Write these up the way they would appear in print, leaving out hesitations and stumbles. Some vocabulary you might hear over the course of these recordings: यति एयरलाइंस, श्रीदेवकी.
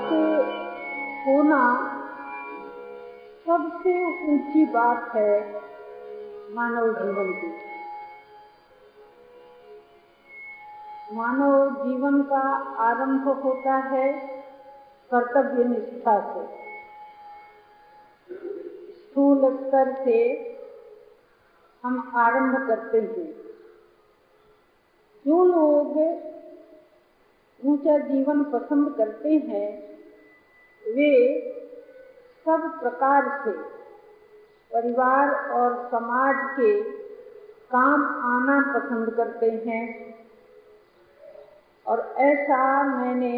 आपको होना सबसे ऊंची बात है मानव जीवन की। मानव जीवन का आरंभ होता है कर्तव्य निष्ठा से। स्थूल स्तर से हम आरंभ करते हैं। जो लोग ऊंचा जीवन पसंद करते हैं वे सब प्रकार से परिवार और समाज के काम आना पसंद करते हैं, और ऐसा मैंने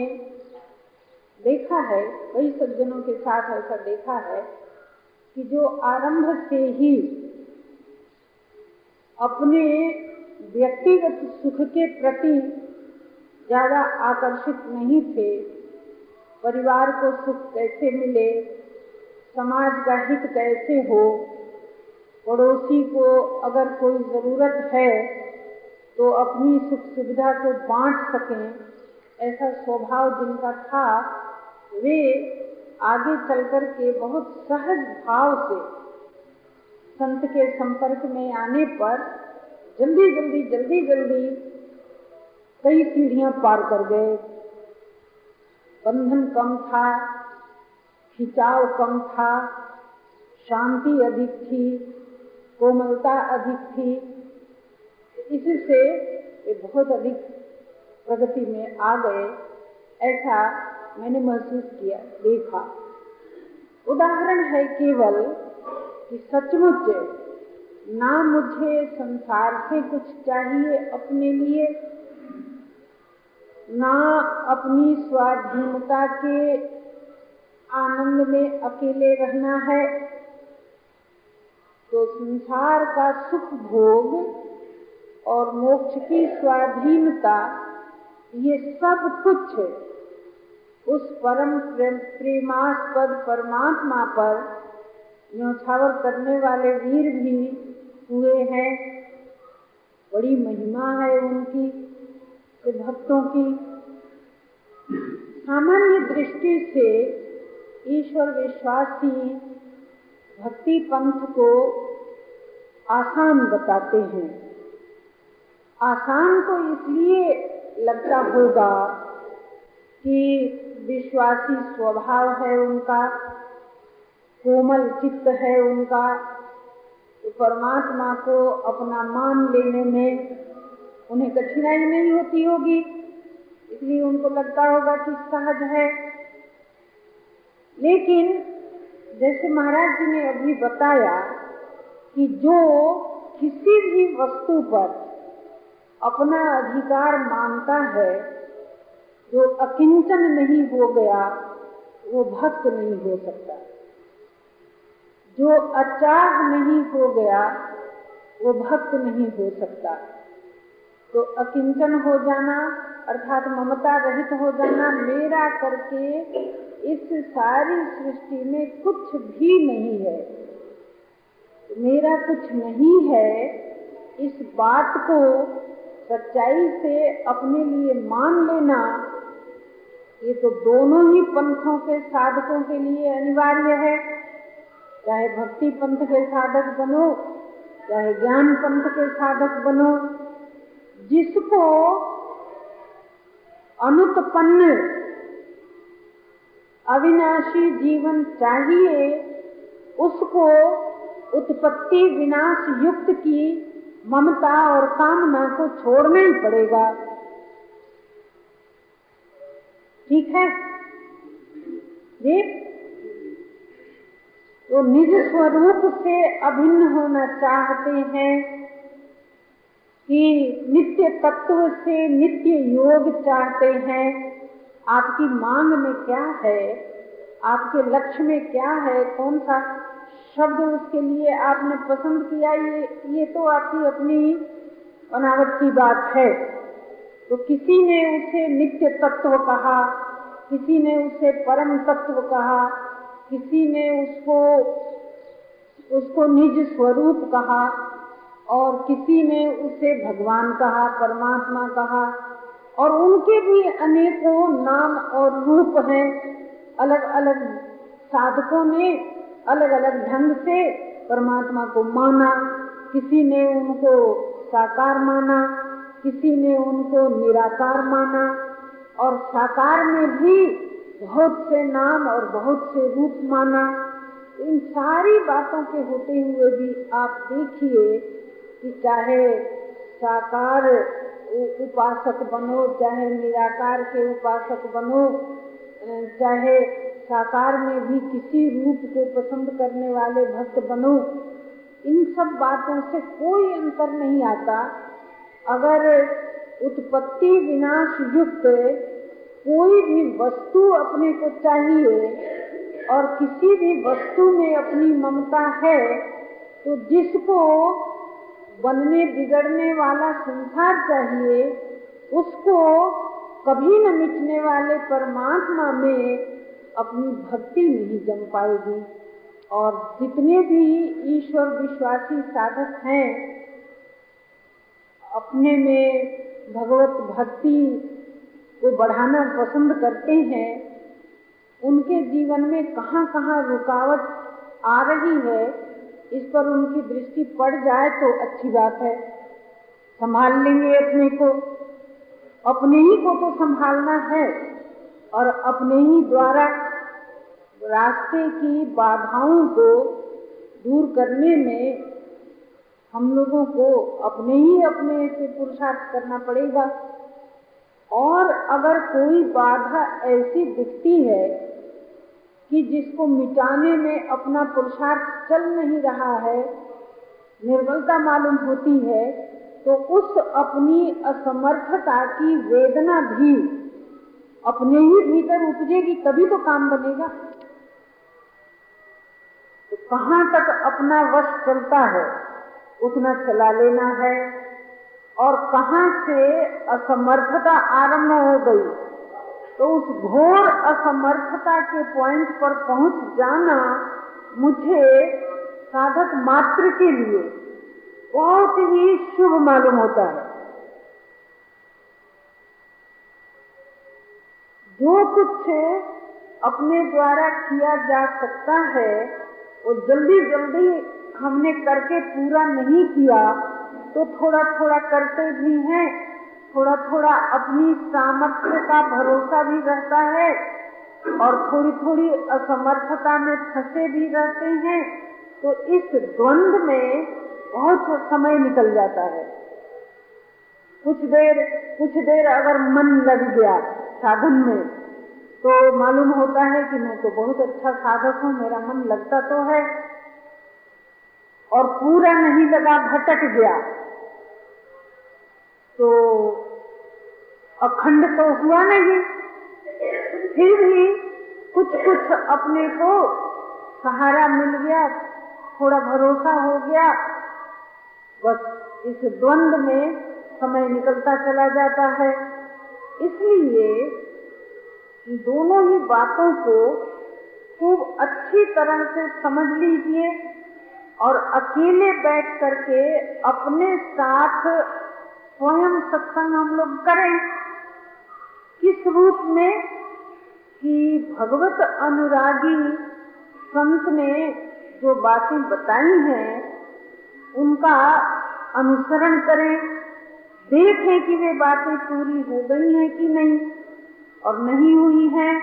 देखा है, कई सज्जनों के साथ ऐसा देखा है कि जो आरंभ से ही अपने व्यक्तिगत सुख के प्रति ज़्यादा आकर्षित नहीं थे, परिवार को सुख कैसे मिले, समाज का हित कैसे हो, पड़ोसी को अगर कोई ज़रूरत है तो अपनी सुख सुविधा को बांट सकें, ऐसा स्वभाव जिनका था वे आगे चलकर के बहुत सहज भाव से संत के संपर्क में आने पर जल्दी कई सीढ़ियां पार कर गए। बंधन कम था, खिंचाव कम था, शांति अधिक थी, कोमलता अधिक थी, इससे ये बहुत अधिक प्रगति में आ गए, ऐसा मैंने महसूस किया, देखा। उदाहरण है केवल कि सचमुच ना मुझे संसार से कुछ चाहिए अपने लिए, ना अपनी स्वाधीनता के आनंद में अकेले रहना है, तो संसार का सुख भोग और मोक्ष की स्वाधीनता ये सब कुछ उस परम प्रेमास्पद परमात्मा पर न्योछावर करने वाले वीर भी हुए हैं। बड़ी महिमा है उनकी, भक्तों की। सामान्य दृष्टि से ईश्वर विश्वासी भक्ति पंथ को आसान बताते हैं। आसान को इसलिए लगता होगा कि विश्वासी स्वभाव है उनका, कोमल चित्त है उनका, तो परमात्मा को अपना मान लेने में उन्हें कठिनाई नहीं होती होगी, इसलिए उनको लगता होगा कि सहज है। लेकिन जैसे महाराज जी ने अभी बताया कि जो किसी भी वस्तु पर अपना अधिकार मानता है, जो अकिंचन नहीं हो गया वो भक्त नहीं हो सकता, जो अचाह नहीं हो गया वो भक्त नहीं हो सकता। तो अकिंचन हो जाना अर्थात ममता रहित हो जाना, मेरा करके इस सारी सृष्टि में कुछ भी नहीं है, मेरा कुछ नहीं है, इस बात को सच्चाई से अपने लिए मान लेना, ये तो दोनों ही पंथों के साधकों के लिए अनिवार्य है। चाहे भक्ति पंथ के साधक बनो, चाहे ज्ञान पंथ के साधक बनो, जिसको अनुत्पन्न अविनाशी जीवन चाहिए उसको उत्पत्ति विनाश युक्त की ममता और कामना को छोड़ना ही पड़ेगा। ठीक है जी? तो निज स्वरूप से अभिन्न होना चाहते हैं कि नित्य तत्व से नित्य योग चाहते हैं, आपकी मांग में क्या है, आपके लक्ष्य में क्या है, कौन सा शब्द उसके लिए आपने पसंद किया, ये तो आपकी अपनी बनावट की बात है। तो किसी ने उसे नित्य तत्व कहा, किसी ने उसे परम तत्व कहा, किसी ने उसको निज स्वरूप कहा, और किसी ने उसे भगवान कहा, परमात्मा कहा, और उनके भी अनेकों नाम और रूप हैं। अलग अलग साधकों ने अलग अलग ढंग से परमात्मा को माना। किसी ने उनको साकार माना, किसी ने उनको निराकार माना, और साकार में भी बहुत से नाम और बहुत से रूप माना। इन सारी बातों के होते हुए भी आप देखिए कि चाहे साकार उपासक बनो, चाहे निराकार के उपासक बनो, चाहे साकार में भी किसी रूप को पसंद करने वाले भक्त बनो, इन सब बातों से कोई अंतर नहीं आता। अगर उत्पत्ति विनाश युक्त कोई भी वस्तु अपने को चाहिए और किसी भी वस्तु में अपनी ममता है, तो जिसको बनने बिगड़ने वाला संसार चाहिए, उसको कभी न मिटने वाले परमात्मा में अपनी भक्ति नहीं जम पाएगी। और जितने भी ईश्वर विश्वासी साधक हैं, अपने में भगवत भक्ति को बढ़ाना पसंद करते हैं, उनके जीवन में कहाँ कहाँ रुकावट आ रही है, इस पर उनकी दृष्टि पड़ जाए तो अच्छी बात है। संभाल लेंगे अपने को, अपने ही को तो संभालना है, और अपने ही द्वारा रास्ते की बाधाओं को दूर करने में हम लोगों को अपने ही अपने से पुरुषार्थ करना पड़ेगा। और अगर कोई बाधा ऐसी दिखती है कि जिसको मिटाने में अपना पुरुषार्थ चल नहीं रहा है, निर्बलता मालूम होती है, तो उस अपनी असमर्थता की वेदना भी अपने ही भीतर उपजेगी, तभी तो काम बनेगा। तो कहाँ तक अपना वश चलता है उतना चला लेना है, और कहाँ से असमर्थता आरंभ हो गई तो उस घोर असमर्थता के पॉइंट पर पहुंच जाना मुझे साधक मात्र के लिए बहुत ही शुभ मालूम होता है। जो कुछ अपने द्वारा किया जा सकता है वो जल्दी जल्दी हमने करके पूरा नहीं किया तो थोड़ा थोड़ा करते भी हैं, थोड़ा थोड़ा अपनी सामर्थ्य का भरोसा भी रहता है, और थोड़ी थोड़ी असमर्थता में फंसे भी रहते हैं। तो इस द्वंद में बहुत समय निकल जाता है। कुछ देर अगर मन लग गया साधन में तो मालूम होता है कि मैं तो बहुत अच्छा साधक हूँ, मेरा मन लगता तो है, और पूरा नहीं लगा, भटक गया, तो अखंड तो हुआ नहीं। फिर भी कुछ कुछ अपने को सहारा मिल गया, थोड़ा भरोसा हो गया, बस इस द्वंद में समय निकलता चला जाता है। इसलिए दोनों ही बातों को खूब अच्छी तरह से समझ लीजिए, और अकेले बैठ करके अपने साथ स्वयं सत्संग हम लोग करें। किस रूप में कि भगवत अनुरागी संत ने जो बातें बताई हैं उनका अनुसरण करें, देखें कि वे बातें पूरी हो गई हैं कि नहीं, और नहीं हुई हैं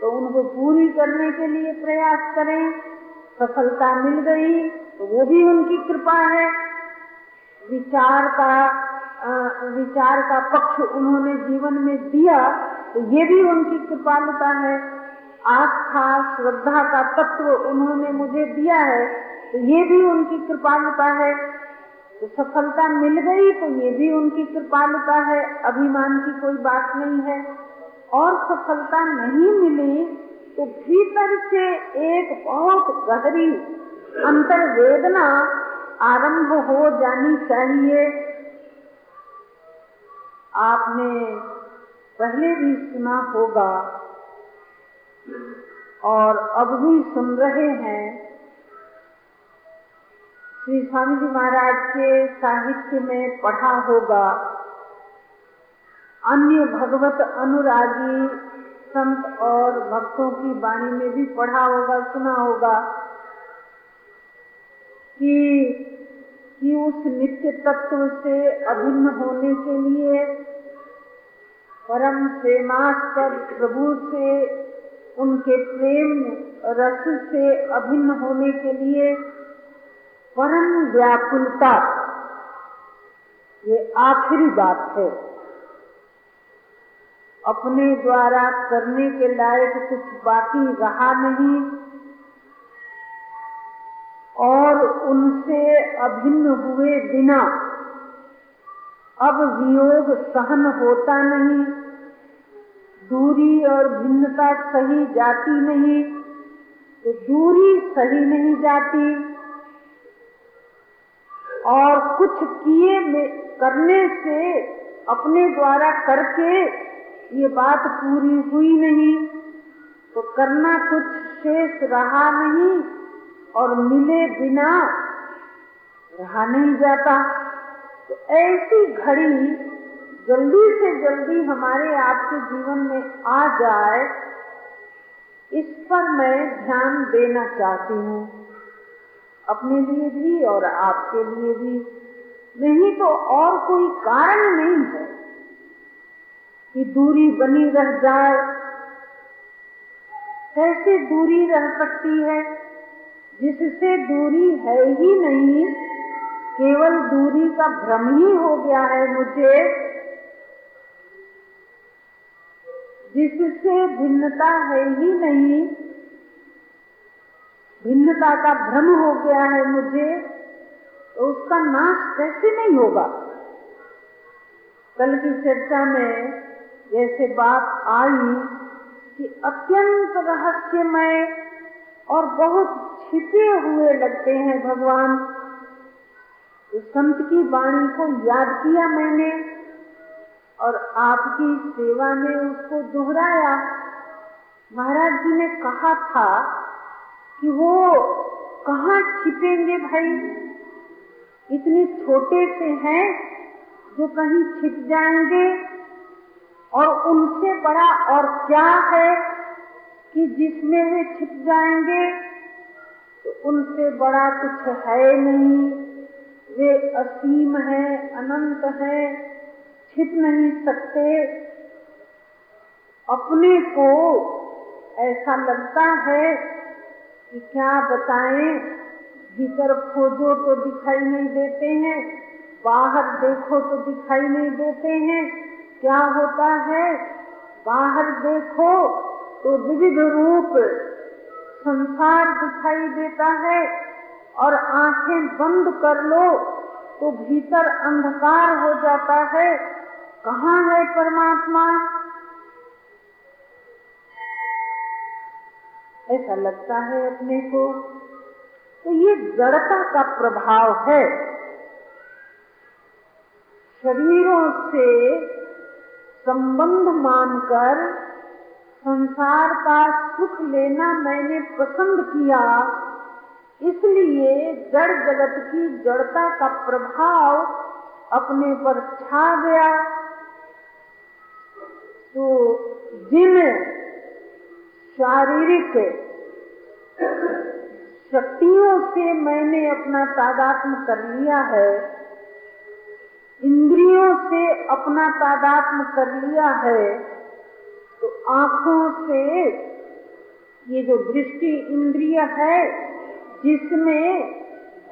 तो उनको पूरी करने के लिए प्रयास करें। सफलता मिल गई तो वो भी उनकी कृपा है। विचार का पक्ष उन्होंने जीवन में दिया तो ये भी उनकी कृपालुता है। आस्था श्रद्धा का तत्व उन्होंने मुझे दिया है तो ये भी उनकी कृपालुता है। तो सफलता मिल गई तो ये भी उनकी कृपालुता है, अभिमान की कोई बात नहीं है। और सफलता नहीं मिली तो भीतर से एक बहुत गहरी अंतर्वेदना आरंभ हो जानी चाहिए। आपने पहले भी सुना होगा और अब भी सुन रहे हैं, श्री स्वामी जी महाराज के साहित्य में पढ़ा होगा, अन्य भगवत अनुरागी संत और भक्तों की वाणी में भी पढ़ा होगा, सुना होगा कि उस नित्य तत्व से अभिन्न होने के लिए परम प्रेमास्पद प्रभु से उनके प्रेम रस से अभिन्न होने के लिए परम व्याकुलता, ये आखिरी बात है। अपने द्वारा करने के लायक कुछ बाकी रहा नहीं और उनसे अभिन्न हुए बिना अब वियोग सहन होता नहीं, दूरी और भिन्नता सही जाती नहीं। तो दूरी सही नहीं जाती और कुछ करने से, अपने द्वारा करके ये बात पूरी हुई नहीं, तो करना कुछ शेष रहा नहीं और मिले बिना रहा नहीं जाता। तो ऐसी घड़ी जल्दी से जल्दी हमारे आपके जीवन में आ जाए, इस पर मैं ध्यान देना चाहती हूँ, अपने लिए भी और आपके लिए भी। नहीं तो और कोई कारण नहीं है कि दूरी बनी रह जाए। कैसे दूरी रह सकती है जिससे दूरी है ही नहीं, केवल दूरी का भ्रम ही हो गया है मुझे, जिससे भिन्नता है ही नहीं, भिन्नता का भ्रम हो गया है मुझे, तो उसका नाश कैसे नहीं होगा। कल की चर्चा में जैसे बात आई कि अत्यंत रहस्यमय और बहुत छिपे हुए लगते हैं भगवान। संत की वाणी को याद किया मैंने और आपकी सेवा में उसको दोहराया। महाराज जी ने कहा था कि वो कहाँ छिपेंगे भाई, इतने छोटे से हैं जो कहीं छिप जाएंगे, और उनसे बड़ा और क्या है कि जिसमें वे छिप जाएंगे। तो उनसे बड़ा कुछ है नहीं, वे असीम हैं, अनंत हैं, छिप नहीं सकते। अपने को ऐसा लगता है कि क्या बताएं, भीतर खोजो तो दिखाई नहीं देते हैं, बाहर देखो तो दिखाई नहीं देते हैं। क्या होता है, बाहर देखो तो विविध रूप संसार दिखाई देता है और आंखें बंद कर लो तो भीतर अंधकार हो जाता है। कहाँ है परमात्मा, ऐसा लगता है अपने को। तो ये जड़ता का प्रभाव है। शरीरों से संबंध मानकर संसार का सुख लेना मैंने पसंद किया, इसलिए जड़ जगत की जड़ता का प्रभाव अपने पर छा गया। तो जिन शारीरिक शक्तियों से मैंने अपना तादात्म्य कर लिया है, इंद्रियों से अपना तादात्म्य कर लिया है, तो आँखों से ये जो दृष्टि इंद्रिय है जिसमें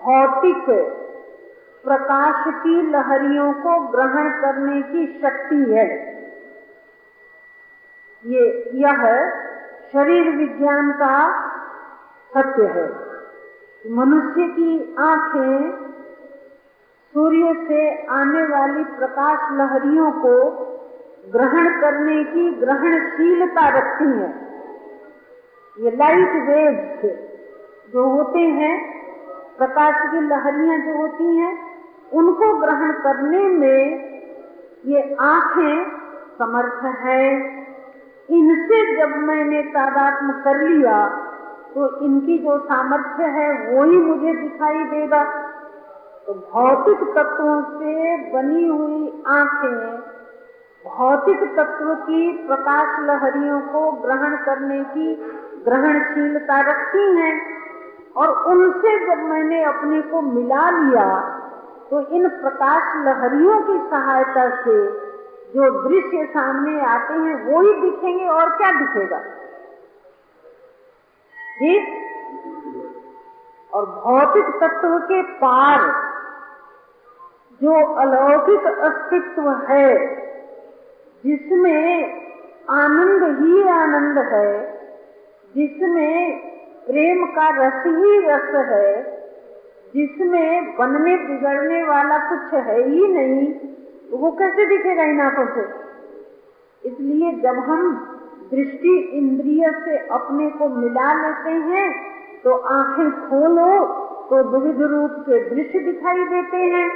भौतिक प्रकाश की लहरियों को ग्रहण करने की शक्ति है, यह शरीर विज्ञान का सत्य है। मनुष्य की आंखें सूर्य से आने वाली प्रकाश लहरियों को ग्रहण करने की ग्रहणशीलता रखती है। ये लाइट वेव्स जो होते हैं, प्रकाश की लहरियां जो होती हैं, उनको ग्रहण करने में ये आँखें समर्थ हैं। इनसे जब मैंने तादात्म्य कर लिया तो इनकी जो सामर्थ्य है वो ही मुझे दिखाई देगा। तो भौतिक तत्वों से बनी हुई आँखें भौतिक तत्व की प्रकाश लहरियों को ग्रहण करने की ग्रहणशीलता रखती है, और उनसे जब मैंने अपने को मिला लिया तो इन प्रकाश लहरियों की सहायता से जो दृश्य सामने आते हैं वो ही दिखेंगे, और क्या दिखेगा जी। और भौतिक तत्व के पार जो अलौकिक अस्तित्व है, जिसमें आनंद ही आनंद है, जिसमें प्रेम का रस ही रस है, जिसमें बनने बिगड़ने वाला कुछ है ही नहीं, वो कैसे दिखेगा इन आंखों से। इसलिए जब हम दृष्टि इंद्रिय से अपने को मिला लेते हैं तो आंखें खोलो तो विविध रूप के दृश्य दिखाई देते हैं,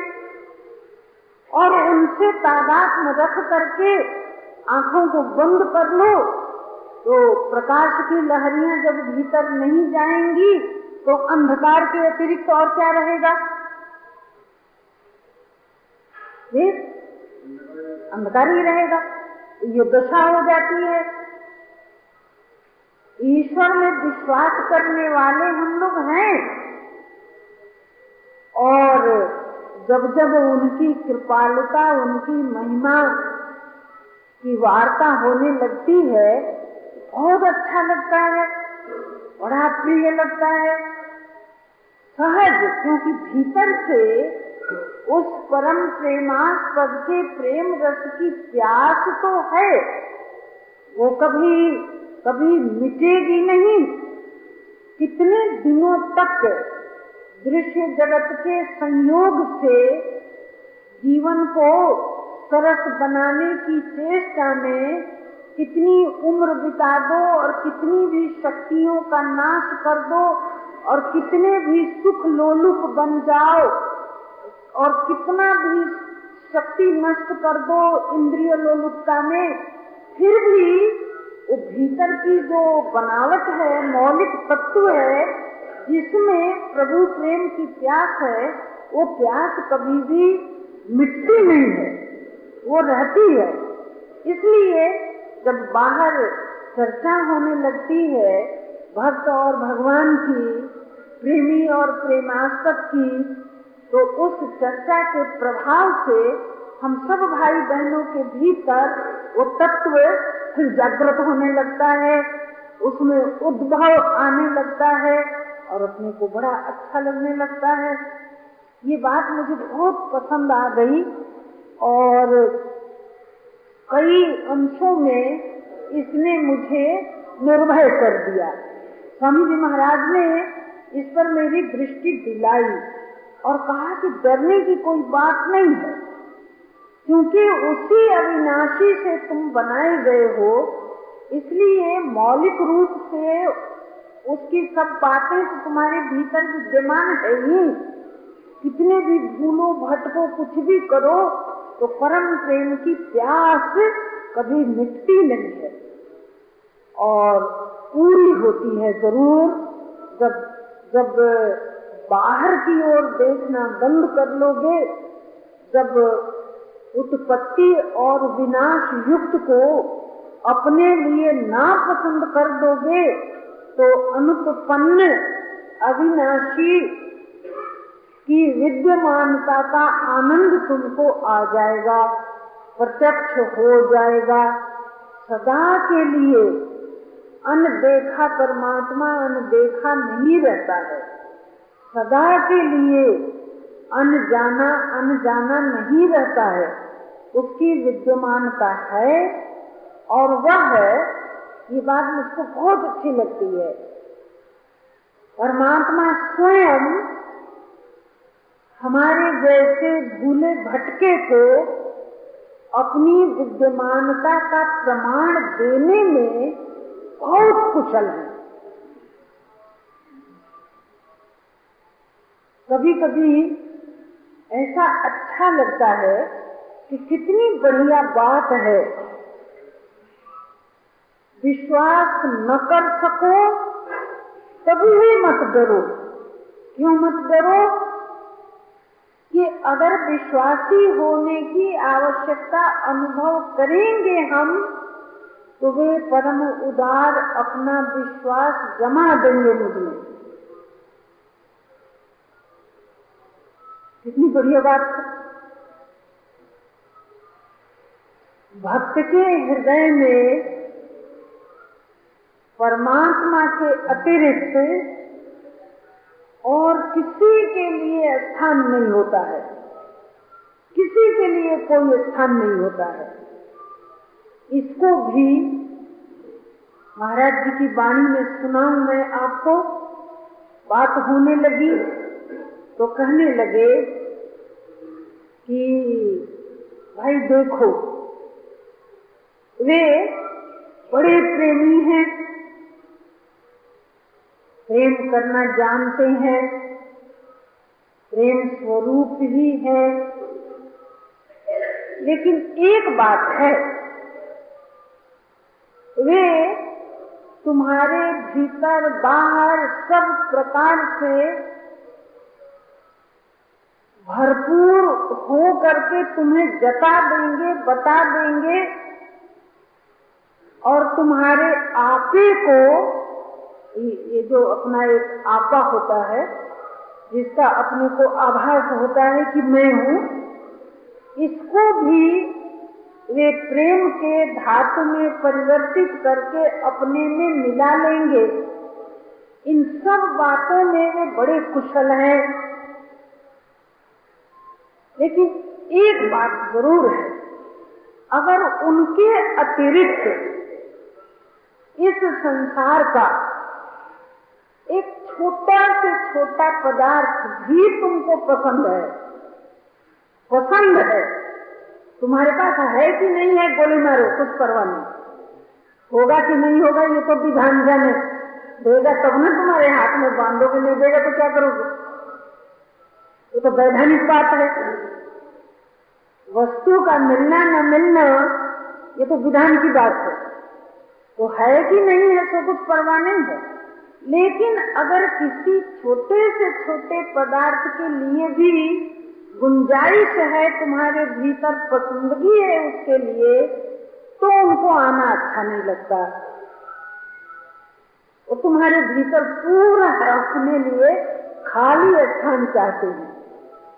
और उनसे तादाद में रख करके आंखों को बंद कर लो तो प्रकाश की लहरियां जब भीतर नहीं जाएंगी तो अंधकार के अतिरिक्त और क्या रहेगा। अंधकार ही रहेगा। ये दशा हो जाती है। ईश्वर में विश्वास करने वाले हम लोग हैं, और जब जब उनकी कृपालुता उनकी महिमा की वार्ता होने लगती है बहुत अच्छा लगता है, बड़ा प्रिय लगता है, सहज, क्योंकि भीतर से उस परम प्रेमास्पद के प्रेम रस की प्यास तो है, वो कभी कभी मिटेगी नहीं। कितने दिनों तक दृश्य जगत के संयोग से जीवन को सरस बनाने की चेष्टा में कितनी उम्र बिता दो, और कितनी भी शक्तियों का नाश कर दो, और कितने भी सुख लोलुप बन जाओ, और कितना भी शक्ति नष्ट कर दो इंद्रिय लोलुपता में, फिर भी वो भीतर की जो बनावट है, मौलिक तत्व है, जिसमें प्रभु प्रेम की प्यास है, वो प्यास कभी भी मिटती नहीं है, वो रहती है। इसलिए जब बाहर चर्चा होने लगती है भक्त और भगवान की, प्रेमी और प्रेमास्पद की, तो उस चर्चा के प्रभाव से हम सब भाई बहनों के भीतर वो तत्व फिर जागृत होने लगता है, उसमें उद्भव आने लगता है, और अपने को बड़ा अच्छा लगने लगता है। ये बात मुझे बहुत पसंद आ गई, और कई अंशों में इसने मुझे निर्भय कर दिया। स्वामी जी महाराज ने इस पर मेरी दृष्टि दिलाई और कहा कि डरने की कोई बात नहीं है, क्योंकि उसी अविनाशी से तुम बनाए गए हो, इसलिए मौलिक रूप से उसकी सब बातें तुम्हारे भीतर विद्यमान है ही। कितने भी भूलो भटको कुछ भी करो तो परम प्रेम की प्यास कभी मिटती नहीं है और पूरी होती है जरूर। जब जब बाहर की ओर देखना बंद कर लोगे, जब उत्पत्ति और विनाश युक्त को अपने लिए ना पसंद कर दोगे, तो अनुपन्न अविनाशी की विद्यमानता का आनंद तुमको आ जाएगा, प्रत्यक्ष हो जाएगा। सदा के लिए अनदेखा परमात्मा अनदेखा नहीं रहता है, सदा के लिए अनजाना नहीं रहता है, उसकी विद्यमानता है, और वह है। ये बात मुझको बहुत अच्छी लगती है। परमात्मा स्वयं हमारे जैसे भूले भटके को अपनी विद्यमानता का प्रमाण देने में बहुत कुशल है। कभी कभी ऐसा अच्छा लगता है कि कितनी बढ़िया बात है, विश्वास न कर सको तभी भी मत डरो। क्यों मत डरो? कि कि अगर विश्वासी होने की आवश्यकता अनुभव करेंगे हम, तो वे परम उदार अपना विश्वास जमा देंगे मुझमें। कितनी बढ़िया बात है। भक्त के हृदय में परमात्मा के अतिरिक्त और किसी के लिए स्थान नहीं होता है, किसी के लिए कोई स्थान नहीं होता है। इसको भी महाराज जी की वाणी में सुनाऊं मैं आपको। बात होने लगी तो कहने लगे कि भाई देखो, वे बड़े प्रेमी हैं, प्रेम करना जानते हैं, प्रेम स्वरूप ही है, लेकिन एक बात है, वे तुम्हारे भीतर बाहर सब प्रकार से भरपूर हो करके तुम्हें जता देंगे, बता देंगे, और तुम्हारे आपे को, ये जो अपना एक आपा होता है जिसका अपने को आभास होता है कि मैं हूँ, इसको भी वे प्रेम के धातु में परिवर्तित करके अपने में मिला लेंगे। इन सब बातों में वे बड़े कुशल हैं, लेकिन एक बात जरूर है, अगर उनके अतिरिक्त इस संसार का एक छोटा से छोटा पदार्थ भी तुमको पसंद है, तुम्हारे पास है कि नहीं है, गोली मारो, कुछ परवाह नहीं। होगा कि नहीं होगा ये तो विधान जन है, देगा तब ना तुम्हारे हाथ में बांधोगे, नहीं देगा तो क्या करोगे, ये तो वैधानिक बात है। वस्तु का मिलना न मिलना ये तो विधान की बात है, तो है कि नहीं है तो कुछ परवाह नहीं है। लेकिन अगर किसी छोटे से छोटे पदार्थ के लिए भी गुंजाइश है तुम्हारे भीतर, पसंदगी है उसके लिए, तो उनको आना अच्छा नहीं लगता। वो तुम्हारे भीतर पूरा अपने लिए खाली स्थान चाहते हैं,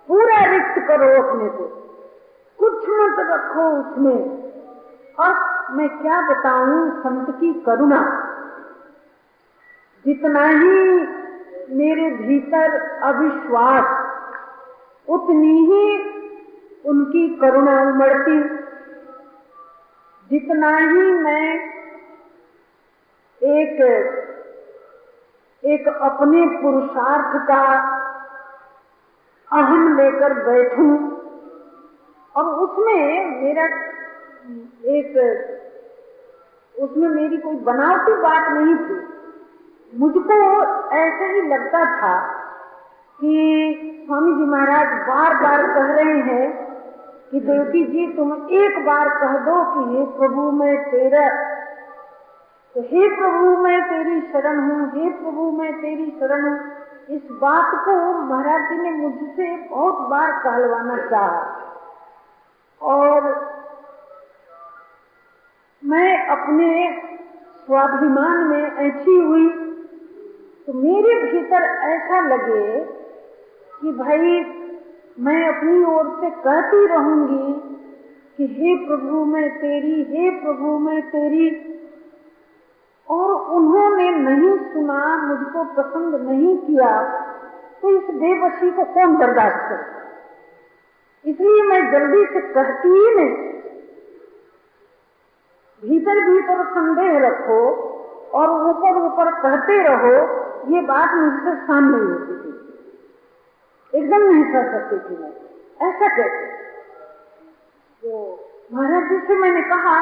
पूरा रिक्त करो अपने को, कुछ मत रखो उसमें। और मैं क्या बताऊं, संत की करुणा, जितना ही मेरे भीतर अविश्वास, उतनी ही उनकी करुणा उमड़ती। जितना ही मैं एक अपने पुरुषार्थ का अहम लेकर बैठूं और उसमें मेरी कोई बनावटी बात नहीं थी, मुझको ऐसा ही लगता था कि स्वामी जी महाराज बार बार कह रहे हैं कि देवकी जी तुम एक बार कह दो कि हे प्रभु मैं तेरा, तो हे प्रभु मैं तेरी शरण हूँ, हे प्रभु मैं तेरी शरण हूँ। इस बात को महाराज जी ने मुझसे बहुत बार कहलवाना चाहा, और मैं अपने स्वाभिमान में ऐसी हुई। तो मेरे भीतर ऐसा लगे कि भाई मैं अपनी ओर से कहती रहूंगी कि हे प्रभु मैं तेरी, हे प्रभु मैं तेरी, और उन्होंने नहीं सुना, मुझको पसंद नहीं किया, तो इस बेबसी को कौन बर्दाश्त करे। इसलिए मैं जल्दी से कहती ही नहीं, भीतर भीतर संदेह रखो और ऊपर ऊपर कहते रहो, ये बात मुझसे सहन नहीं होती थी, एकदम नहीं सह सकती थी मैं। ऐसा कैसे? तो महाराज जी से मैंने कहा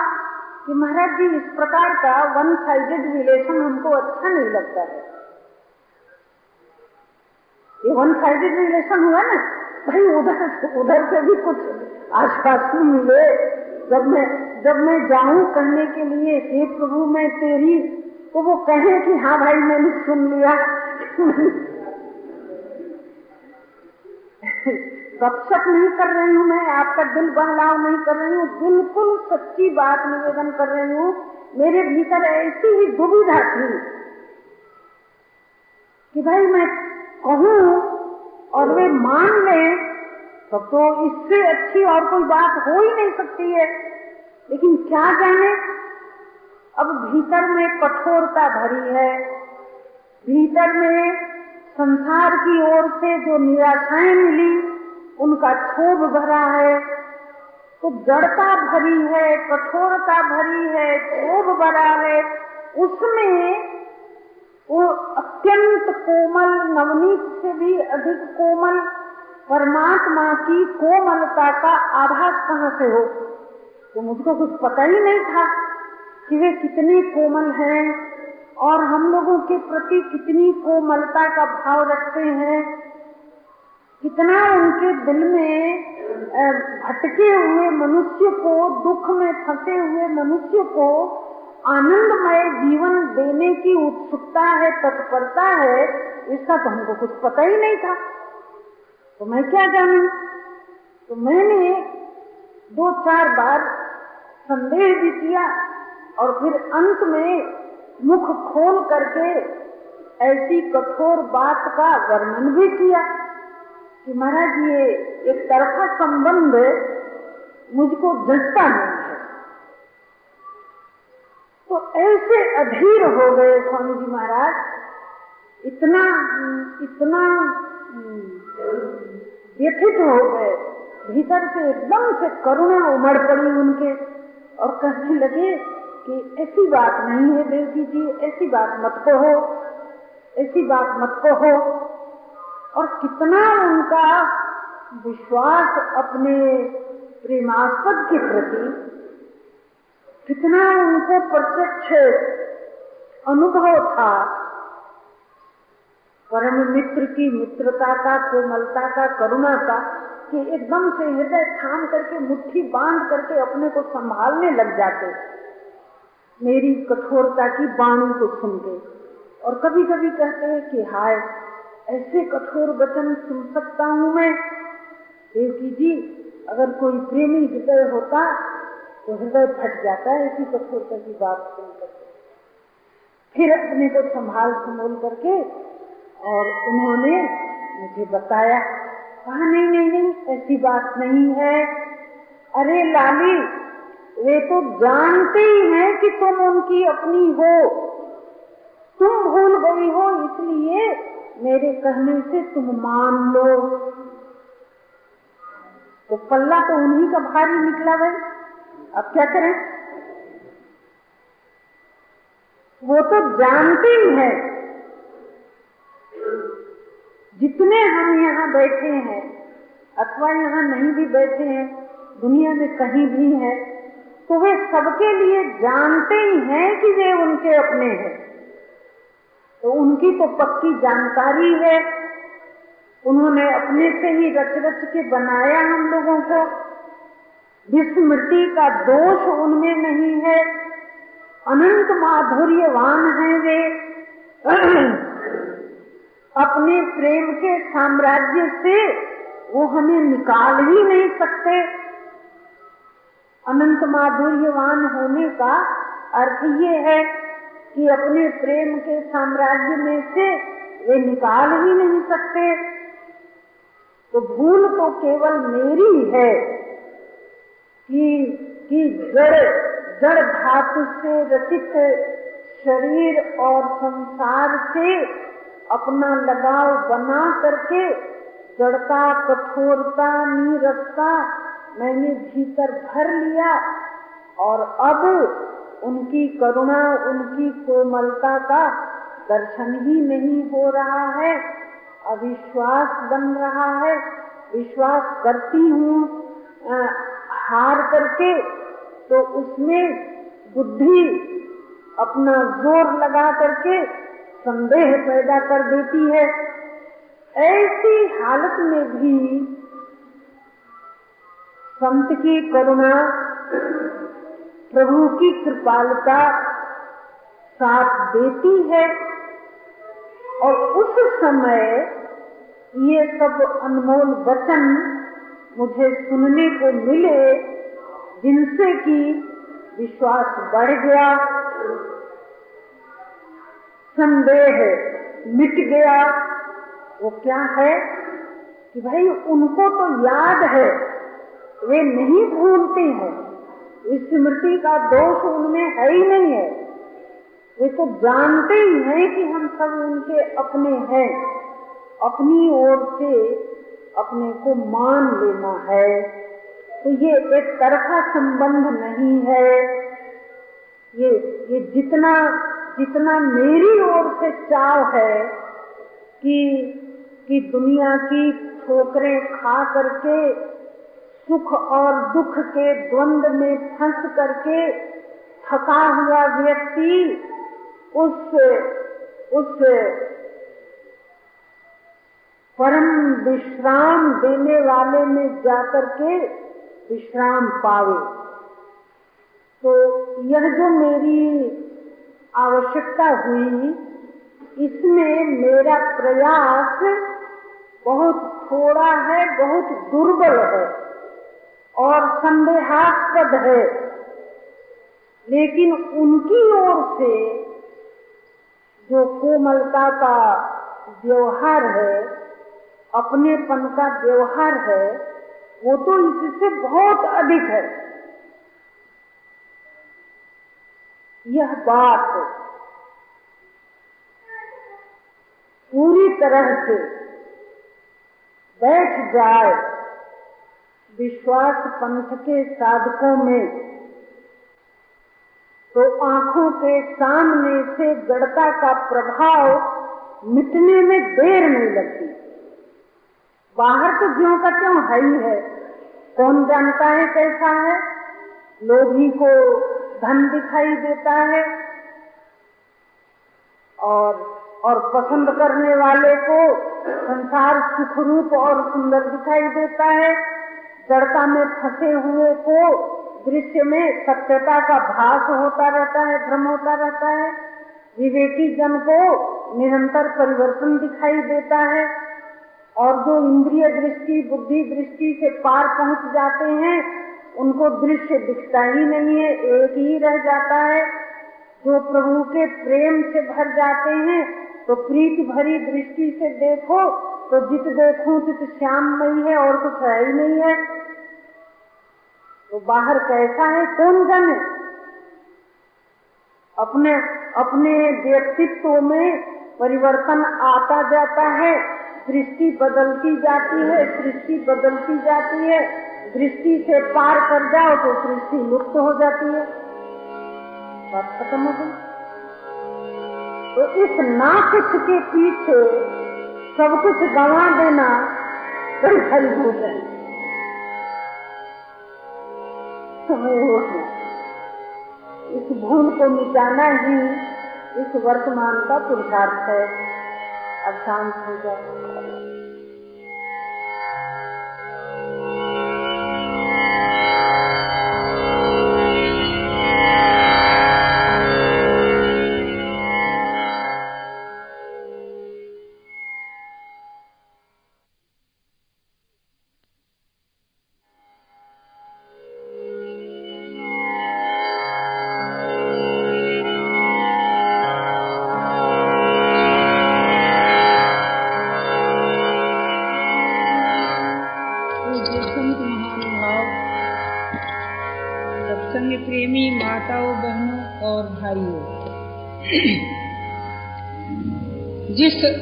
कि महाराज जी इस प्रकार का वन साइडेड रिलेशन हमको अच्छा नहीं लगता है। ये वन साइडेड रिलेशन हुआ ना भाई, उधर से भी कुछ आश्वासन मिले। जब मैं जाऊं कहने के लिए हे प्रभु मैं तेरी, तो वो कहे कि हाँ भाई मैंने सुन लिया गपशप नहीं कर रही हूँ, मैं आपका दिल बहलाव नहीं कर रही हूँ, बिल्कुल सच्ची बात निवेदन कर रही हूँ। मेरे भीतर ऐसी ही दुविधा थी कि भाई मैं कहूँ और वे मान लें तो इससे अच्छी और कोई बात हो ही नहीं सकती है। लेकिन क्या जाने, अब भीतर में कठोरता भरी है, भीतर में संसार की ओर से जो निराशाएं मिली उनका क्षोभ भरा है, तो जड़ता भरी है, कठोरता भरी है, क्षोभ भरा है। उसमें वो अत्यंत कोमल, नवनीत से भी अधिक कोमल परमात्मा की कोमलता का आभास कहाँ से हो। तो मुझको कुछ पता ही नहीं था कि वे कितने कोमल हैं और हम लोगों के प्रति कितनी कोमलता का भाव रखते हैं, कितना उनके दिल में भटके हुए मनुष्य को, दुख में फंसे हुए मनुष्य को आनंदमय जीवन देने की उत्सुकता है, तत्परता है। इसका तो हमको कुछ पता ही नहीं था, तो मैं क्या जानूं। तो मैंने 2-4 बार संदेह भी किया और फिर अंत में मुख खोल करके ऐसी कठोर बात का वर्णन भी किया कि महाराज ये एक तरफा संबंध मुझको जचता नहीं है। तो ऐसे अधीर हो गए स्वामी जी महाराज, इतना इतना व्यथित हो गए, भीतर से एकदम से करुणा उमड़ पड़ी उनके और कहने लगे कि ऐसी बात नहीं है देवकी जी, ऐसी बात मत कहो, ऐसी बात मत कहो। और कितना उनका विश्वास अपने प्रेमास्पद के प्रति, कितना उनको प्रत्यक्ष अनुभव था परम मित्र की मित्रता का, कोमलता का, करुणा का, कि एकदम से हृदय थाम करके, मुट्ठी बांध करके अपने को संभालने लग जाते मेरी कठोरता की वाणी को सुन के। और कभी कभी कहते हैं कि हाय ऐसे कठोर वचन सुन सकता हूँ मैं। देवकी जी अगर कोई प्रेमी हृदय होता तो हृदय फट जाता है ऐसी कठोरता की बात सुन करके। फिर अपने को संभाल संभोल करके और उन्होंने मुझे बताया, कहा नहीं नहीं नहीं ऐसी बात नहीं है। अरे लाली वे तो जानते ही हैं कि तुम उनकी अपनी हो, तुम भूल गई हो, इसलिए मेरे कहने से तुम मान लो। तो पल्ला तो उन्हीं का भारी निकला भाई, अब क्या करें। वो तो जानते ही हैं, जितने हम यहाँ बैठे हैं अथवा यहाँ नहीं भी बैठे हैं, दुनिया में कहीं भी हैं, तो वे सबके लिए जानते ही हैं कि वे उनके अपने हैं। तो उनकी तो पक्की जानकारी है, उन्होंने अपने से ही रच रच के बनाया हम लोगों को। विस्मृति का दोष उनमें नहीं है, अनंत माधुर्यवान हैं वे। अपने प्रेम के साम्राज्य से वो हमें निकाल ही नहीं सकते। अनंत माधुर्यवान होने का अर्थ ये है कि अपने प्रेम के साम्राज्य में से वे निकाल ही नहीं सकते। तो भूल तो केवल मेरी है कि जड़ धातु से रचित शरीर और संसार से अपना लगाव बना करके जड़ता, कठोरता, नीरसता मैंने भीतर भर लिया और अब उनकी करुणा, उनकी कोमलता का दर्शन ही नहीं हो रहा है, अविश्वास बन रहा है। विश्वास करती हूँ हार करके, तो उसमें बुद्धि अपना जोर लगा करके संदेह पैदा कर देती है। ऐसी हालत में भी संत की करुणा, प्रभु की कृपालता साथ देती है। और उस समय ये सब अनमोल वचन मुझे सुनने को मिले, जिनसे कि विश्वास बढ़ गया, संदेह मिट गया। वो क्या है कि भाई उनको तो याद है, वे नहीं भूलते हैं, स्मृति का दोष उनमें है ही नहीं है। वे तो जानते ही हैं कि हम सब उनके अपने हैं, अपनी ओर से अपने को मान लेना है। तो ये एक तरफा संबंध नहीं है। ये जितना मेरी ओर से चाव है कि दुनिया की ठोकरें खा करके, सुख और दुख के द्वंद में फंस करके थका हुआ व्यक्ति उस परम विश्राम देने वाले में जाकर के विश्राम पावे। तो यह जो मेरी आवश्यकता हुई, इसमें मेरा प्रयास बहुत थोड़ा है, बहुत दुर्बल है और संदेहास्पद है। लेकिन उनकी ओर से जो कोमलता का व्यवहार है, अपनेपन का व्यवहार है, वो तो इससे बहुत अधिक है। यह बात पूरी तरह से बैठ जाए विश्वास पंथ के साधकों में, तो आंखों के सामने से जड़ता का प्रभाव मिटने में देर नहीं लगती। बाहर तो ज्यों का त्यों है ही है, कौन जानता है कैसा है। लोभी को धन दिखाई देता है और पसंद करने वाले को संसार सुख रूप और सुंदर दिखाई देता है। जड़ता में फंसे हुए को दृश्य में सत्यता का भास होता रहता है, भ्रम होता रहता है। विवेकी जन को निरंतर परिवर्तन दिखाई देता है, और जो इंद्रिय दृष्टि बुद्धि दृष्टि से पार पहुंच जाते हैं, उनको दृश्य दिखता ही नहीं है, एक ही रह जाता है। जो प्रभु के प्रेम से भर जाते हैं, तो प्रीति भरी दृष्टि से देखो तो जित देखो तित श्याम नहीं है, और कुछ है ही नहीं है। तो बाहर कैसा है कौन जाने। अपने व्यक्तित्व में परिवर्तन आता जाता है, दृष्टि बदलती जाती है, दृष्टि बदलती जाती है। दृष्टि से पार कर जाओ तो दृष्टि लुप्त हो जाती है, बात खत्म हो गई। तो इस ना कुछ के पीछे सब कुछ गंवा देना बड़ी भली भूल है। इस भूल को मिटाना ही इस वर्तमान का पुरुषार्थ है। अब शांत हो जाओ।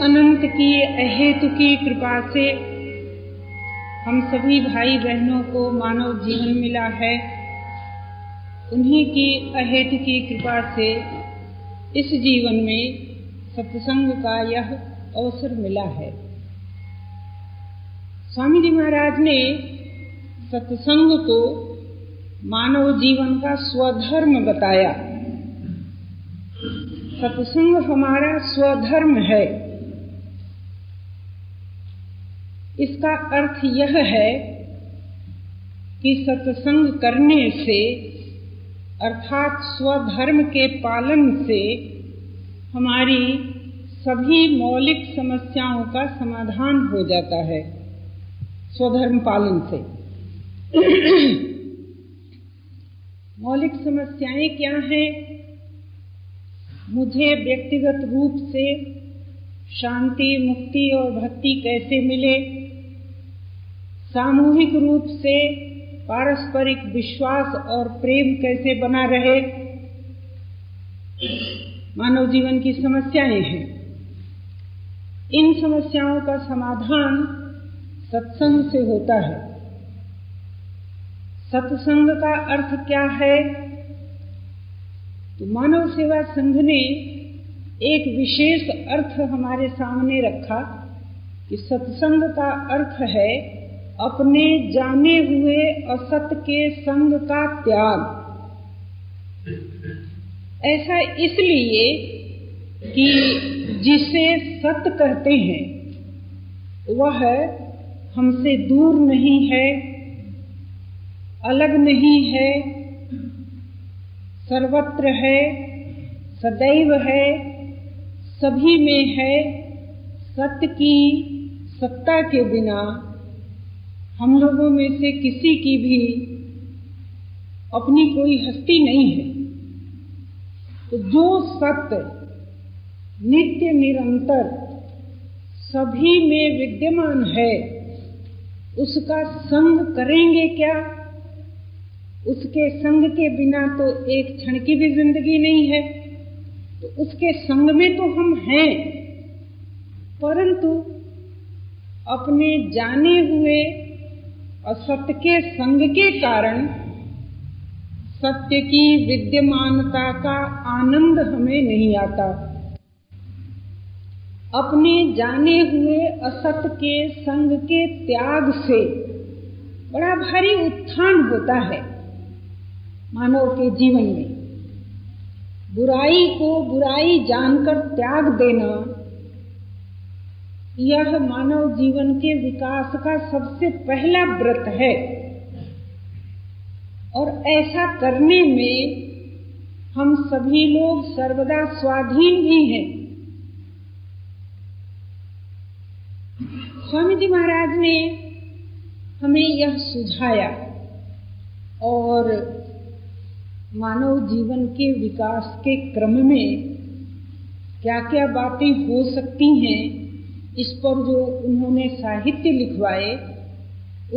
अनंत की अहेतु की कृपा से हम सभी भाई बहनों को मानव जीवन मिला है, उन्हीं की अहेतु की कृपा से इस जीवन में सत्संग का यह अवसर मिला है। स्वामी जी महाराज ने सत्संग को मानव जीवन का स्वधर्म बताया। सत्संग हमारा स्वधर्म है। इसका अर्थ यह है कि सत्संग करने से अर्थात स्वधर्म के पालन से हमारी सभी मौलिक समस्याओं का समाधान हो जाता है। स्वधर्म पालन से मौलिक समस्याएं क्या हैं? मुझे व्यक्तिगत रूप से शांति, मुक्ति और भक्ति कैसे मिले? सामूहिक रूप से पारस्परिक विश्वास और प्रेम कैसे बना रहे? मानव जीवन की समस्याएं हैं। इन समस्याओं का समाधान सत्संग से होता है। सत्संग का अर्थ क्या है? तो मानव सेवा संघ ने एक विशेष अर्थ हमारे सामने रखा कि सत्संग का अर्थ है अपने जाने हुए असत के संग का त्याग। ऐसा इसलिए कि जिसे सत कहते हैं वह हमसे दूर नहीं है, अलग नहीं है, सर्वत्र है, सदैव है, सभी में है। सत्य की सत्ता के बिना हम लोगों में से किसी की भी अपनी कोई हस्ती नहीं है। तो जो सत्य नित्य निरंतर सभी में विद्यमान है उसका संग करेंगे क्या? उसके संग के बिना तो एक क्षण की भी जिंदगी नहीं है। तो उसके संग में तो हम हैं, परंतु अपने जाने हुए असत्य के संग के कारण सत्य की विद्यमानता का आनंद हमें नहीं आता। अपने जाने हुए असत्य के संग के त्याग से बड़ा भारी उत्थान होता है मानव के जीवन में। बुराई को बुराई जानकर त्याग देना यह मानव जीवन के विकास का सबसे पहला व्रत है, और ऐसा करने में हम सभी लोग सर्वदा स्वाधीन भी हैं। स्वामी जी महाराज ने हमें यह सुझाया और मानव जीवन के विकास के क्रम में क्या क्या बातें हो सकती हैं इस पर जो उन्होंने साहित्य लिखवाए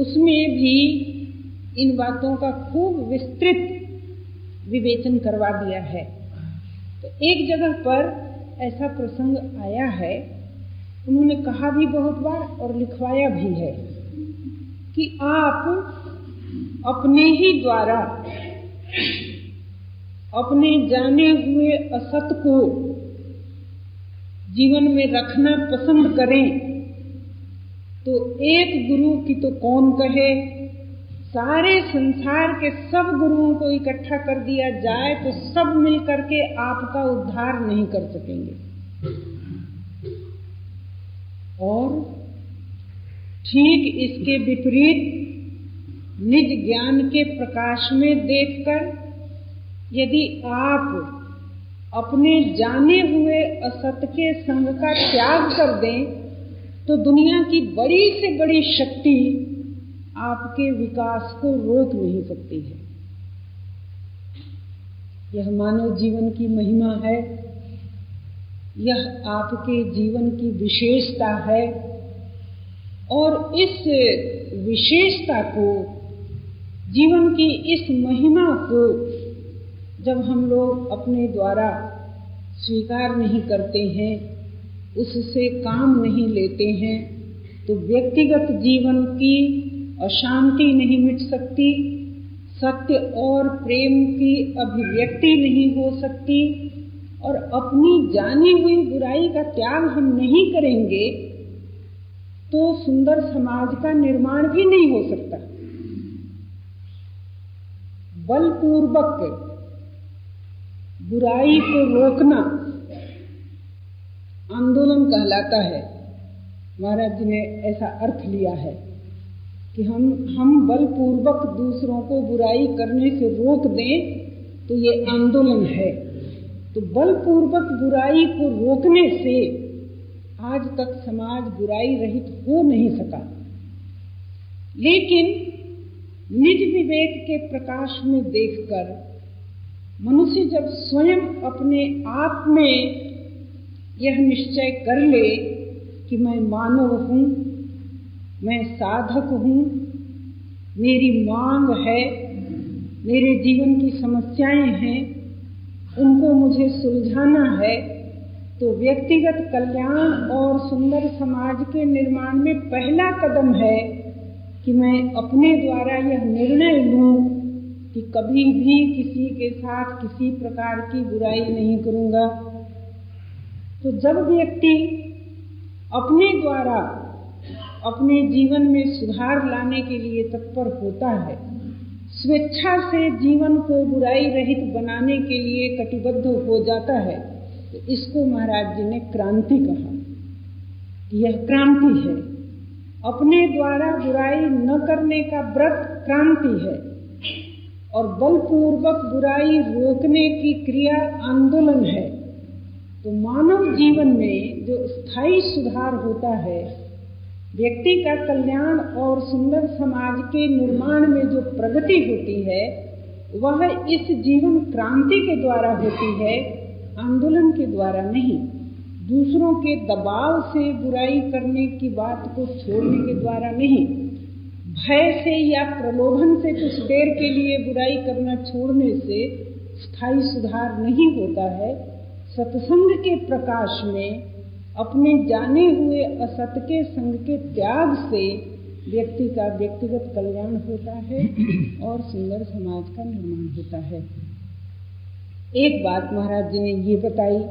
उसमें भी इन बातों का खूब विस्तृत विवेचन करवा दिया है। तो एक जगह पर ऐसा प्रसंग आया है, उन्होंने कहा भी बहुत बार और लिखवाया भी है कि आप अपने ही द्वारा अपने जाने हुए असत को जीवन में रखना पसंद करें। तो एक गुरु की तो कौन कहे, सारे संसार के सब गुरुओं को इकट्ठा कर दिया जाए तो सब मिलकर के आपका उद्धार नहीं कर सकेंगे। और ठीक इसके विपरीत निज ज्ञान के प्रकाश में देखकर यदि आप अपने जाने हुए असत के संग का त्याग कर दें तो दुनिया की बड़ी से बड़ी शक्ति आपके विकास को रोक नहीं सकती है। यह मानव जीवन की महिमा है, यह आपके जीवन की विशेषता है, और इस विशेषता को, जीवन की इस महिमा को जब हम लोग अपने द्वारा स्वीकार नहीं करते हैं, उससे काम नहीं लेते हैं, तो व्यक्तिगत जीवन की अशांति नहीं मिट सकती, सत्य और प्रेम की अभिव्यक्ति नहीं हो सकती, और अपनी जानी हुई बुराई का त्याग हम नहीं करेंगे तो सुंदर समाज का निर्माण भी नहीं हो सकता। बलपूर्वक बुराई को रोकना आंदोलन कहलाता है। महाराज जी ने ऐसा अर्थ लिया है कि हम बलपूर्वक दूसरों को बुराई करने से रोक दें तो ये आंदोलन है। तो बलपूर्वक बुराई को रोकने से आज तक समाज बुराई रहित हो नहीं सका, लेकिन निज विवेक के प्रकाश में देखकर मनुष्य जब स्वयं अपने आप में यह निश्चय कर ले कि मैं मानव हूँ, मैं साधक हूँ, मेरी मांग है, मेरे जीवन की समस्याएं हैं, उनको मुझे सुलझाना है, तो व्यक्तिगत कल्याण और सुंदर समाज के निर्माण में पहला कदम है कि मैं अपने द्वारा यह निर्णय लूं कि कभी भी किसी के साथ किसी प्रकार की बुराई नहीं करूंगा। तो जब व्यक्ति अपने द्वारा अपने जीवन में सुधार लाने के लिए तत्पर होता है, स्वेच्छा से जीवन को बुराई रहित बनाने के लिए कटिबद्ध हो जाता है, तो इसको महाराज जी ने क्रांति कहा। यह क्रांति है, अपने द्वारा बुराई न करने का व्रत क्रांति है और बलपूर्वक बुराई रोकने की क्रिया आंदोलन है। तो मानव जीवन में जो स्थायी सुधार होता है, व्यक्ति का कल्याण और सुंदर समाज के निर्माण में जो प्रगति होती है, वह इस जीवन क्रांति के द्वारा होती है, आंदोलन के द्वारा नहीं। दूसरों के दबाव से बुराई करने की बात को छोड़ने के द्वारा नहीं, भय से या प्रलोभन से कुछ देर के लिए बुराई करना छोड़ने से स्थायी सुधार नहीं होता है। सत्संग के प्रकाश में अपने जाने हुए असत के संग के त्याग से व्यक्ति का व्यक्तिगत कल्याण होता है और सुंदर समाज का निर्माण होता है। एक बात महाराज जी ने ये बताई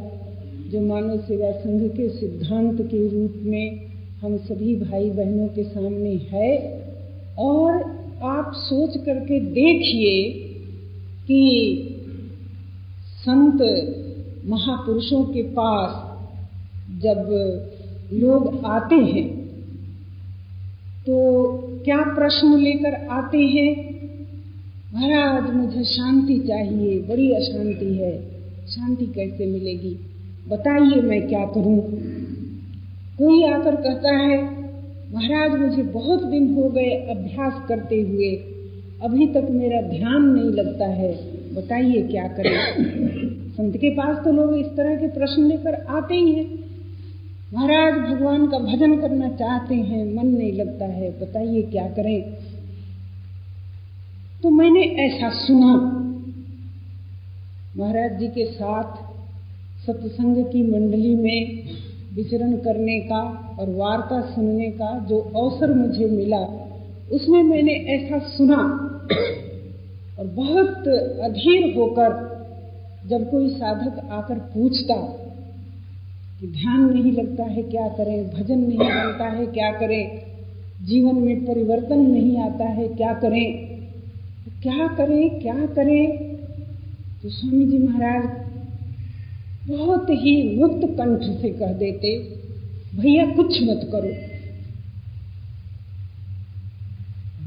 जो मानव सेवा संघ के सिद्धांत के रूप में हम सभी भाई बहनों के सामने है, और आप सोच करके देखिए कि संत महापुरुषों के पास जब लोग आते हैं तो क्या प्रश्न लेकर आते हैं? महाराज मुझे शांति चाहिए, बड़ी अशांति है, शांति कैसे मिलेगी, बताइए मैं क्या करूं। कोई आकर कहता है महाराज मुझे बहुत दिन हो गए अभ्यास करते हुए, अभी तक मेरा ध्यान नहीं लगता है, बताइए क्या करें। संत के पास तो लोग इस तरह के प्रश्न लेकर आते ही हैं। महाराज भगवान का भजन करना चाहते हैं, मन नहीं लगता है, बताइए क्या करें। तो मैंने ऐसा सुना, महाराज जी के साथ सत्संग की मंडली में विचरण करने का और वार्ता सुनने का जो अवसर मुझे मिला, उसमें मैंने ऐसा सुना और बहुत अधीर होकर जब कोई साधक आकर पूछता ध्यान नहीं लगता है क्या करें, भजन नहीं बनता है क्या करें, जीवन में परिवर्तन नहीं आता है क्या करें, क्या करें क्या करें, तो स्वामी जी महाराज बहुत ही मुक्त कंठ से कह देते, भैया कुछ मत करो।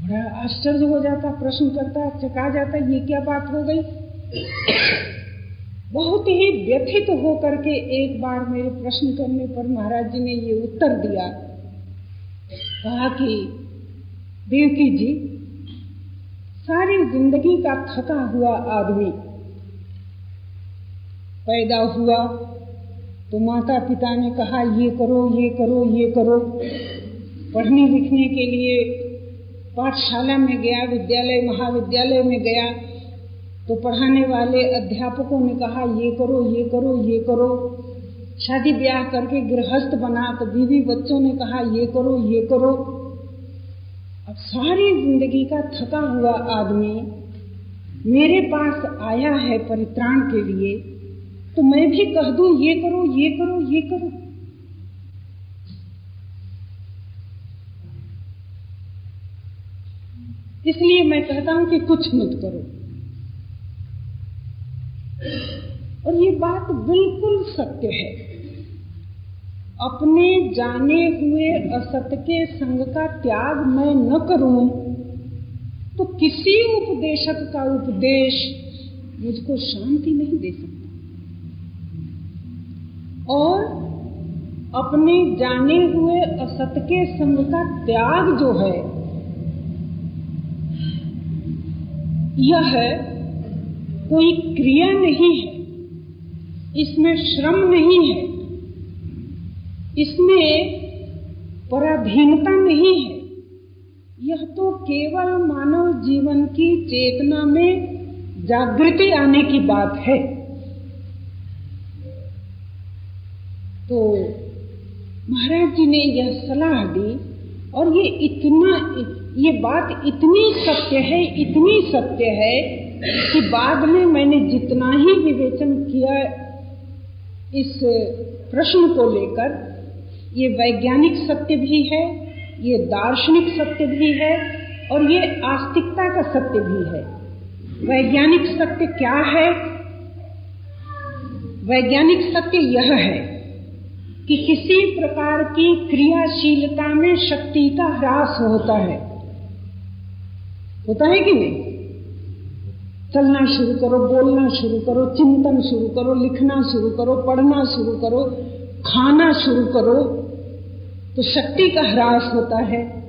बड़ा आश्चर्य हो जाता, प्रश्न करता, चका जाता, ये क्या बात हो गई। बहुत ही व्यथित होकर के एक बार मेरे प्रश्न करने पर महाराज जी ने ये उत्तर दिया, कहा कि देवकी जी, सारी जिंदगी का थका हुआ आदमी पैदा हुआ तो माता पिता ने कहा ये करो ये करो ये करो, पढ़ने लिखने के लिए पाठशाला में गया, विद्यालय महाविद्यालय में गया तो पढ़ाने वाले अध्यापकों ने कहा ये करो ये करो ये करो, शादी ब्याह करके गृहस्थ बना तो बीवी बच्चों ने कहा ये करो ये करो। अब सारी जिंदगी का थका हुआ आदमी मेरे पास आया है परित्राण के लिए, तो मैं भी कह दूं ये करो ये करो ये करो। इसलिए मैं कहता हूं कि कुछ मत करो। और ये बात बिल्कुल सत्य है, अपने जाने हुए असत के संग का त्याग मैं न करूं तो किसी उपदेशक का उपदेश मुझको शांति नहीं दे सकता, और अपने जाने हुए असत के संग का त्याग जो है यह कोई क्रिया नहीं है, इसमें श्रम नहीं है, इसमें पराधीनता नहीं है। यह तो केवल मानव जीवन की चेतना में जागृति आने की बात है। तो महाराज जी ने यह सलाह दी और ये बात इतनी सत्य है कि बाद में मैंने जितना ही विवेचन किया इस प्रश्न को लेकर, ये वैज्ञानिक सत्य भी है, ये दार्शनिक सत्य भी है और ये आस्तिकता का सत्य भी है। वैज्ञानिक सत्य क्या है? वैज्ञानिक सत्य यह है कि किसी प्रकार की क्रियाशीलता में शक्ति का ह्रास होता है कि नहीं? चलना शुरू करो, बोलना शुरू करो, चिंतन शुरू करो, लिखना शुरू करो, पढ़ना शुरू करो, खाना शुरू करो, तो शक्ति का ह्रास होता है।